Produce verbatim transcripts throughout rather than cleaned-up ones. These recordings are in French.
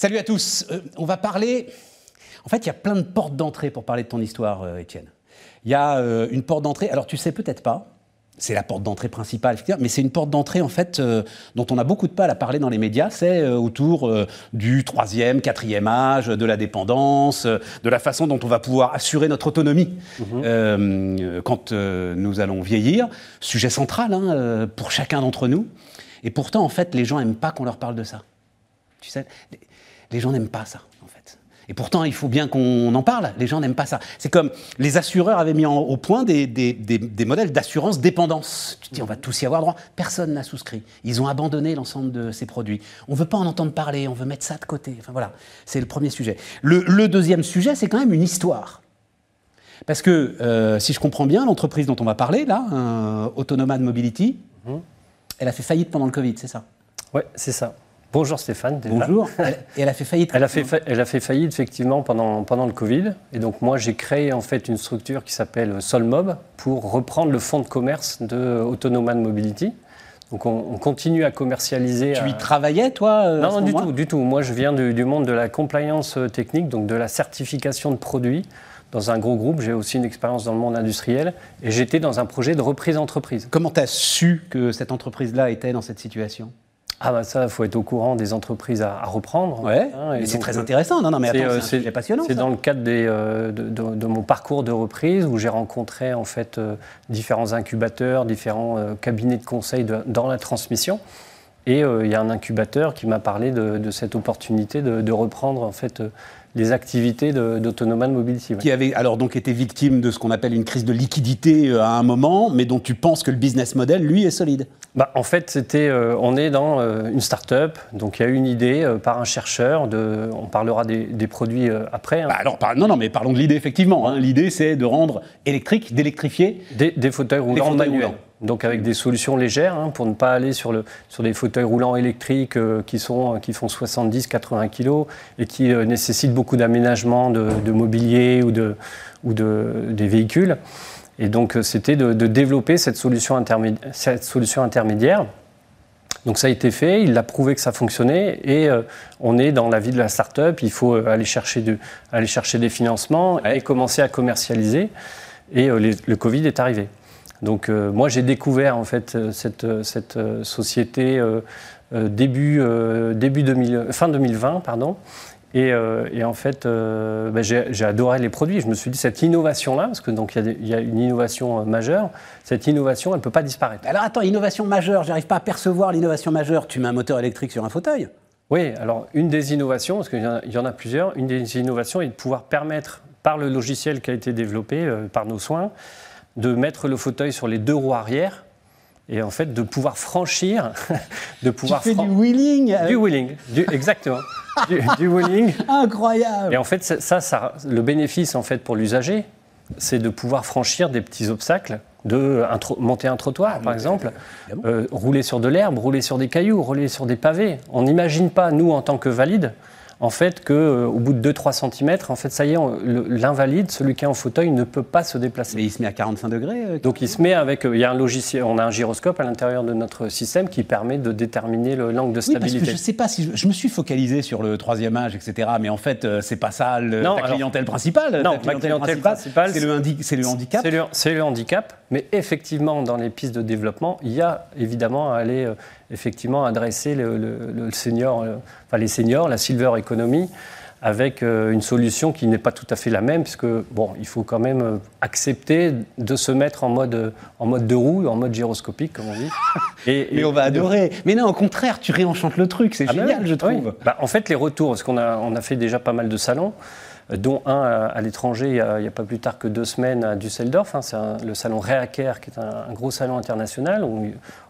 Salut à tous, euh, on va parler, en fait il y a plein de portes d'entrée pour parler de ton histoire euh, Étienne. Il y a euh, une porte d'entrée, alors tu sais peut-être pas, c'est la porte d'entrée principale, mais c'est une porte d'entrée en fait euh, dont on a beaucoup de mal à parler dans les médias, c'est euh, autour euh, du troisième, quatrième âge, de la dépendance, euh, de la façon dont on va pouvoir assurer notre autonomie mmh. euh, quand euh, nous allons vieillir, sujet central hein, euh, pour chacun d'entre nous, et pourtant en fait les gens n'aiment pas qu'on leur parle de ça, tu sais. Les gens n'aiment pas ça, en fait. Et pourtant, il faut bien qu'on en parle. Les gens n'aiment pas ça. C'est comme les assureurs avaient mis en, au point des, des, des, des modèles d'assurance dépendance. Tu te dis, on va tous y avoir droit. Personne n'a souscrit. Ils ont abandonné l'ensemble de ces produits. On ne veut pas en entendre parler. On veut mettre ça de côté. Enfin, voilà. C'est le premier sujet. Le, le deuxième sujet, c'est quand même une histoire. Parce que, euh, si je comprends bien, l'entreprise dont on va parler, là, euh, Autonomad Mobility, mmh. elle a fait faillite pendant le Covid, c'est ça? Oui, c'est ça. Bonjour Stéphane. Bonjour. Elle, elle a fait faillite. Elle a fait, fa elle a fait faillite effectivement pendant, pendant le Covid. Et donc moi j'ai créé en fait une structure qui s'appelle Solmob pour reprendre le fonds de commerce de Autonomad Mobility. Donc on, on continue à commercialiser. Tu à... y travaillais toi euh, Non, non du tout, du tout. Moi je viens du, du monde de la compliance technique, donc de la certification de produits. Dans un gros groupe, j'ai aussi une expérience dans le monde industriel et j'étais dans un projet de reprise d'entreprise. Comment tu as su que cette entreprise-là était dans cette situation ? Ah bah ça, il faut être au courant des entreprises à, à reprendre. Ouais, hein, c'est très intéressant, non, non mais attends, c'est euh, passionnant. C'est dans le cadre des, euh, de, de, de mon parcours de reprise où j'ai rencontré en fait euh, différents incubateurs, différents euh, cabinets de conseil de, dans la transmission. Et il euh, y a un incubateur qui m'a parlé de, de cette opportunité de, de reprendre en fait euh, les activités d'Autonomad Mobility. Ouais. Qui avait alors donc été victime de ce qu'on appelle une crise de liquidité à un moment, mais dont tu penses que le business model, lui, est solide. Bah, en fait, c'était, euh, on est dans euh, une start-up, donc il y a eu une idée euh, par un chercheur, de, on parlera des, des produits euh, après. Hein. Bah alors, par, non, non, mais parlons de l'idée, effectivement. Hein, l'idée, c'est de rendre électrique, d'électrifier... Des, des fauteuils roulants manuels. Donc avec des solutions légères, hein, pour ne pas aller sur, le, sur des fauteuils roulants électriques euh, qui, sont, qui font soixante-dix à quatre-vingts kilos et qui euh, nécessitent beaucoup d'aménagement de, de mobilier ou, de, ou de, des véhicules. Et donc c'était de, de développer cette solution, intermédiaire, cette solution intermédiaire. Donc ça a été fait, il a prouvé que ça fonctionnait et euh, on est dans la vie de la start-up, il faut aller chercher, de, aller chercher des financements et commencer à commercialiser. Et euh, les, le Covid est arrivé. Donc euh, moi j'ai découvert en fait cette, cette société euh, début, euh, début deux mille, fin deux mille vingt pardon, et, euh, et en fait euh, bah, j'ai adoré les produits. Je me suis dit cette innovation là, parce que donc il y, y a une innovation majeure, cette innovation elle ne peut pas disparaître. Alors attends, innovation majeure, j'arrive pas à percevoir l'innovation majeure, tu mets un moteur électrique sur un fauteuil? Oui, alors une des innovations, parce qu'il y, y en a plusieurs, une des innovations est de pouvoir permettre par le logiciel qui a été développé euh, par nos soins, de mettre le fauteuil sur les deux roues arrière et en fait de pouvoir franchir, de pouvoir tu fran fais du wheeling, avec... du wheeling, du, exactement, du, du wheeling. Incroyable. Et en fait ça, ça, le bénéfice en fait pour l'usager, c'est de pouvoir franchir des petits obstacles, de un monter un trottoir ah, par exemple, euh, rouler sur de l'herbe, rouler sur des cailloux, rouler sur des pavés. On n'imagine pas nous en tant que valides. En fait, qu'au euh, bout de deux à trois centimètres, en fait, ça y est, l'invalide, celui qui est en fauteuil, ne peut pas se déplacer. Mais il se met à quarante-cinq degrés euh, donc il se met avec, il euh, y a un logiciel, on a un gyroscope à l'intérieur de notre système qui permet de déterminer l'angle de stabilité. Oui, parce que je ne sais pas si je, je me suis focalisé sur le troisième âge, et cetera. Mais en fait, euh, c'est pas ça le, non, ta clientèle alors, principale. Non, ma clientèle principale, c'est le, handi le handicap. C'est le, le handicap. Mais effectivement, dans les pistes de développement, il y a évidemment à aller euh, effectivement adresser le, le, le senior, le, enfin les seniors, la silver economy, avec euh, une solution qui n'est pas tout à fait la même, puisque bon, il faut quand même accepter de se mettre en mode en mode deux roues, en mode gyroscopique, comme on dit. Et, mais et, on va adorer. De... Mais non, au contraire, tu réenchantes le truc, c'est ah génial, ben, je trouve. Oui. Bah, en fait, les retours, parce qu'on a on a fait déjà pas mal de salons, dont un à, à l'étranger il n'y a pas plus tard que deux semaines à Düsseldorf. Hein, c'est le salon RehaCare, qui est un, un gros salon international où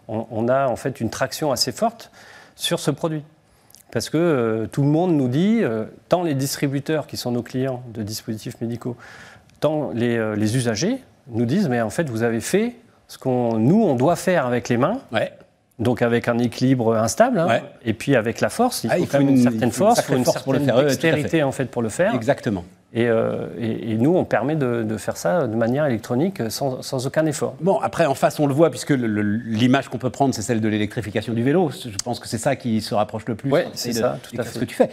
on, on a en fait une traction assez forte sur ce produit. Parce que euh, tout le monde nous dit, euh, tant les distributeurs qui sont nos clients de dispositifs médicaux, tant les, euh, les usagers nous disent, mais en fait vous avez fait ce qu'on nous on doit faire avec les mains. Ouais. Donc avec un équilibre instable, hein, ouais. et puis avec la force, il ah, faut, il faut quand même une, une certaine force, il faut une force certaine pour le faire, dextérité en fait pour le faire. Exactement. Et, euh, et, et nous, on permet de, de faire ça de manière électronique sans, sans aucun effort. Bon, après, en face, on le voit, puisque le, le, l'image qu'on peut prendre, c'est celle de l'électrification du vélo. Je pense que c'est ça qui se rapproche le plus. Oui, c'est de, ça, tout à fait. Ce que tu fais.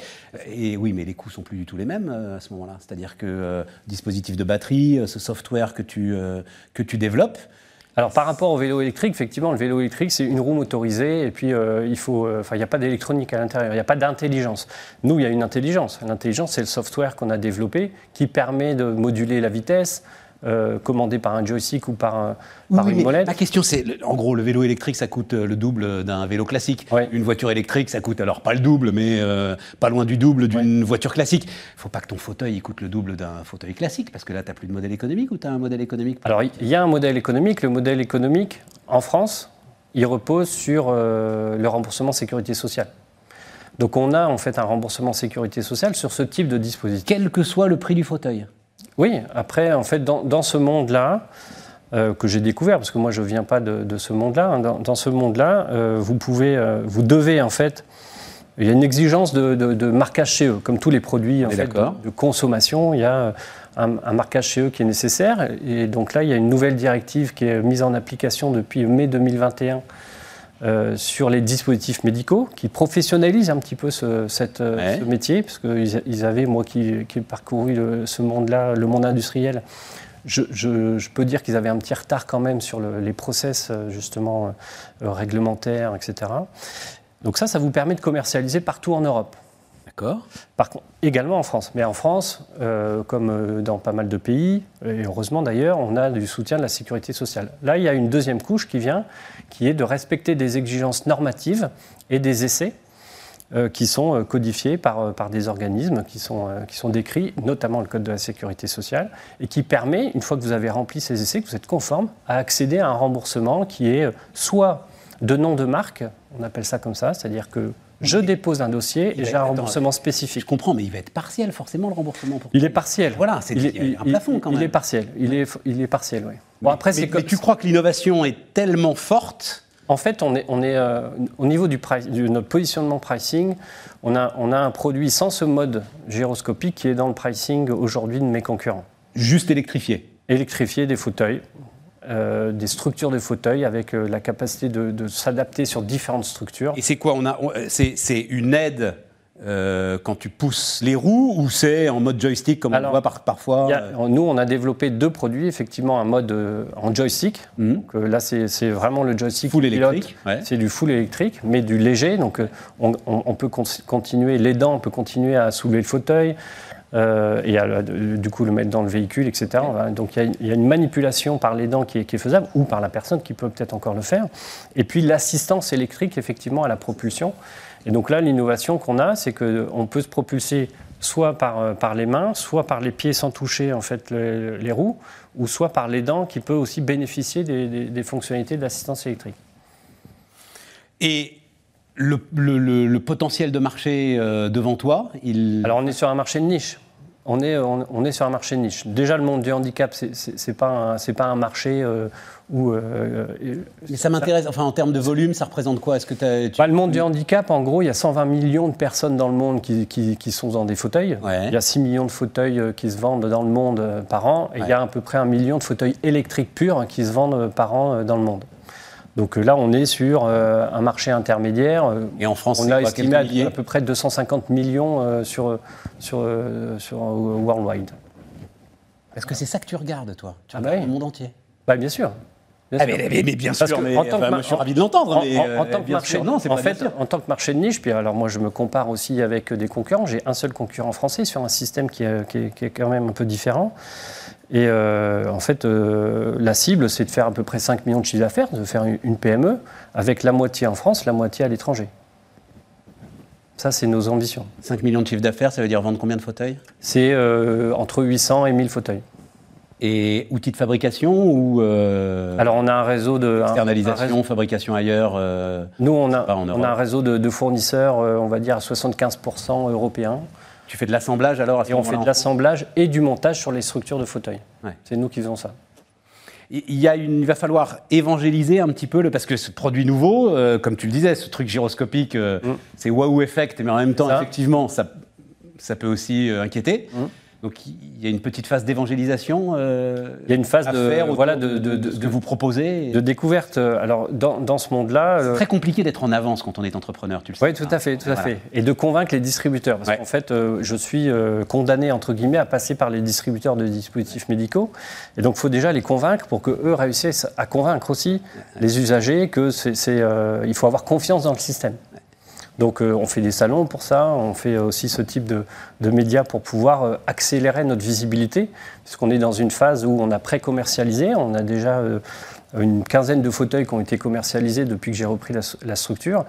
Et oui, mais les coûts ne sont plus du tout les mêmes euh, à ce moment-là. C'est-à-dire que euh, dispositif de batterie, euh, ce software que tu, euh, que tu développes, alors par rapport au vélo électrique, effectivement, le vélo électrique, c'est une roue motorisée et puis euh, il faut, enfin, euh, il n'y a pas d'électronique à l'intérieur, il n'y a pas d'intelligence. Nous, il y a une intelligence. L'intelligence, c'est le software qu'on a développé qui permet de moduler la vitesse, euh, commandée par un joystick ou par, un, oui, par oui, une molette. La question, c'est, en gros, le vélo électrique, ça coûte le double d'un vélo classique. Ouais. Une voiture électrique, ça coûte alors pas le double, mais euh, pas loin du double d'une ouais. voiture classique. Il ne faut pas que ton fauteuil il coûte le double d'un fauteuil classique, parce que là, tu n'as plus de modèle économique ou tu as un modèle économique ? Alors, il y a un modèle économique. Le modèle économique, en France, il repose sur euh, le remboursement sécurité sociale. Donc, on a en fait un remboursement sécurité sociale sur ce type de dispositif. Quel que soit le prix du fauteuil ? Oui, après, en fait, dans, dans ce monde-là, euh, que j'ai découvert, parce que moi, je ne viens pas de, de ce monde-là, hein, dans, dans ce monde-là, euh, vous pouvez, euh, vous devez, en fait, il y a une exigence de, de, de marquage chez eux, comme tous les produits en fait, de, de consommation, il y a un, un marquage chez eux qui est nécessaire, et donc là, il y a une nouvelle directive qui est mise en application depuis mai deux mille vingt et un euh, sur les dispositifs médicaux, qui professionnalise un petit peu ce, cette, ouais. ce métier, parce qu'ils avaient, moi qui, qui ai parcouru le, ce monde-là, le monde industriel, je, je, je peux dire qu'ils avaient un petit retard quand même sur le, les process, justement, euh, réglementaires, et cetera. Donc ça, ça vous permet de commercialiser partout en Europe. D'accord. Par contre, également en France. Mais en France, euh, comme dans pas mal de pays, et heureusement d'ailleurs, on a du soutien de la sécurité sociale. Là, il y a une deuxième couche qui vient, qui est de respecter des exigences normatives et des essais euh, qui sont codifiés par, par des organismes qui sont, euh, qui sont décrits, notamment le Code de la sécurité sociale, et qui permet, une fois que vous avez rempli ces essais, que vous êtes conforme, à accéder à un remboursement qui est soit de nom de marque, on appelle ça comme ça, c'est-à-dire que je dépose un dossier et j'ai un remboursement spécifique. Je comprends, mais il va être partiel, forcément, le remboursement. Pour il est partiel. Voilà, c'est il est, il, un plafond quand il même. Il est partiel, il est, il est partiel, oui. Bon, mais, après, mais, c'est comme... mais tu crois que l'innovation est tellement forte ? En fait, on est, on est, euh, au niveau du, price, du notre positionnement pricing, on a, on a un produit sans ce mode gyroscopique qui est dans le pricing aujourd'hui de mes concurrents. Juste électrifié ? Électrifié des fauteuils. Euh, des structures de fauteuils avec euh, la capacité de, de s'adapter sur différentes structures. Et c'est quoi on a, on, c'est, c'est une aide euh, quand tu pousses les roues ou c'est en mode joystick comme alors, on voit par, parfois a, euh... Nous, on a développé deux produits, effectivement un mode euh, en joystick. Mm-hmm. Donc, euh, là, c'est, c'est vraiment le joystick full électrique. Ouais. C'est du full électrique, mais du léger. Donc, euh, on, on, on peut con- continuer, les dents, on peut continuer à soulever le fauteuil. Euh, et à, du coup le mettre dans le véhicule, et cetera. Ouais. Donc il y, y a une manipulation par les dents qui est, qui est faisable, ou par la personne qui peut peut-être encore le faire. Et puis l'assistance électrique, effectivement, à la propulsion. Et donc là, l'innovation qu'on a, c'est qu'on peut se propulser soit par, par les mains, soit par les pieds sans toucher en fait, les, les roues, ou soit par les dents qui peut aussi bénéficier des, des, des fonctionnalités de l'assistance électrique. Et... Le, le, le, le potentiel de marché euh, devant toi, il... Alors on est sur un marché de niche. On est, on, on est sur un marché de niche. Déjà, le monde du handicap, c'est, c'est, c'est pas un, c'est pas un marché euh, où... Euh, mais ça m'intéresse. Enfin, en termes de volume, ça représente quoi ? Est-ce que t'as, tu... bah, le monde du handicap, en gros, il y a cent vingt millions de personnes dans le monde qui, qui, qui sont dans des fauteuils. Ouais. Il y a six millions de fauteuils qui se vendent dans le monde par an. Et ouais. Il y a à peu près un million de fauteuils électriques purs qui se vendent par an dans le monde. Donc là, on est sur euh, un marché intermédiaire. Et en France, on l'a estimé à, à peu près deux cent cinquante millions euh, sur, sur, euh, sur euh, worldwide. Est-ce que c'est ça que tu regardes, toi ? Tu ah regardes bah oui. le monde entier ? Bah, bien sûr. Bien sûr. Ah mais, mais, mais bien sûr, mais, en tant enfin, que, moi, je suis ravi de l'entendre. En, mais, en, en, tant que marché, sûr, non, en fait, en tant que marché de niche, puis alors moi je me compare aussi avec des concurrents, j'ai un seul concurrent français sur un système qui est, qui est, qui est quand même un peu différent. Et euh, en fait, euh, la cible, c'est de faire à peu près cinq millions de chiffres d'affaires, de faire une P M E, avec la moitié en France, la moitié à l'étranger. Ça, c'est nos ambitions. cinq millions de chiffres d'affaires, ça veut dire vendre combien de fauteuils ? C'est euh, entre huit cents et mille fauteuils. Et outils de fabrication ou euh, alors on a un réseau de externalisation, un réseau. Fabrication ailleurs. Euh, Nous on a on a un réseau de, de fournisseurs, euh, on va dire à soixante-quinze pour cent européens. Tu fais de l'assemblage alors à ce moment-là ? Et on fait de l'assemblage et du montage sur les structures de fauteuils. Ouais. C'est nous qui faisons ça. Il, y a une, il va falloir évangéliser un petit peu, le, parce que ce produit nouveau, euh, comme tu le disais, ce truc gyroscopique, euh, mm. c'est wow effect, mais en même temps, ça. effectivement, ça, ça peut aussi euh, inquiéter. Mm. Donc, il y a une petite phase d'évangélisation euh, il y a une phase à de, faire, voilà, de, de, de, de, de, de vous proposer. De découverte. Alors, dans, dans ce monde-là... C'est euh... très compliqué d'être en avance quand on est entrepreneur, tu le sais. Oui, tout à fait, tout à fait. Et de convaincre les distributeurs. Parce ouais. qu'en fait, euh, je suis euh, condamné, entre guillemets, à passer par les distributeurs de dispositifs médicaux. Et donc, il faut déjà les convaincre pour qu'eux réussissent à convaincre aussi les usagers qu'il c'est, c'est, euh, faut avoir confiance dans le système. Donc euh, on fait des salons pour ça, on fait aussi ce type de, de médias pour pouvoir euh, accélérer notre visibilité, puisqu'on est dans une phase où on a pré-commercialisé, on a déjà euh, une quinzaine de fauteuils qui ont été commercialisés depuis que j'ai repris la, la structure.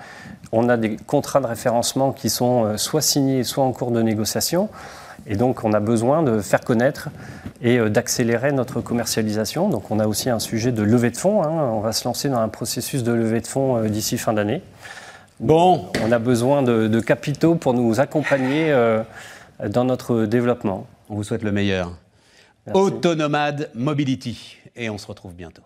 On a des contrats de référencement qui sont euh, soit signés, soit en cours de négociation, et donc on a besoin de faire connaître et euh, d'accélérer notre commercialisation. Donc on a aussi un sujet de levée de fonds, hein. On va se lancer dans un processus de levée de fonds euh, d'ici fin d'année. Bon, on a besoin de, de capitaux pour nous accompagner euh, dans notre développement. On vous souhaite le meilleur. Merci. Autonomad Mobility. Et on se retrouve bientôt.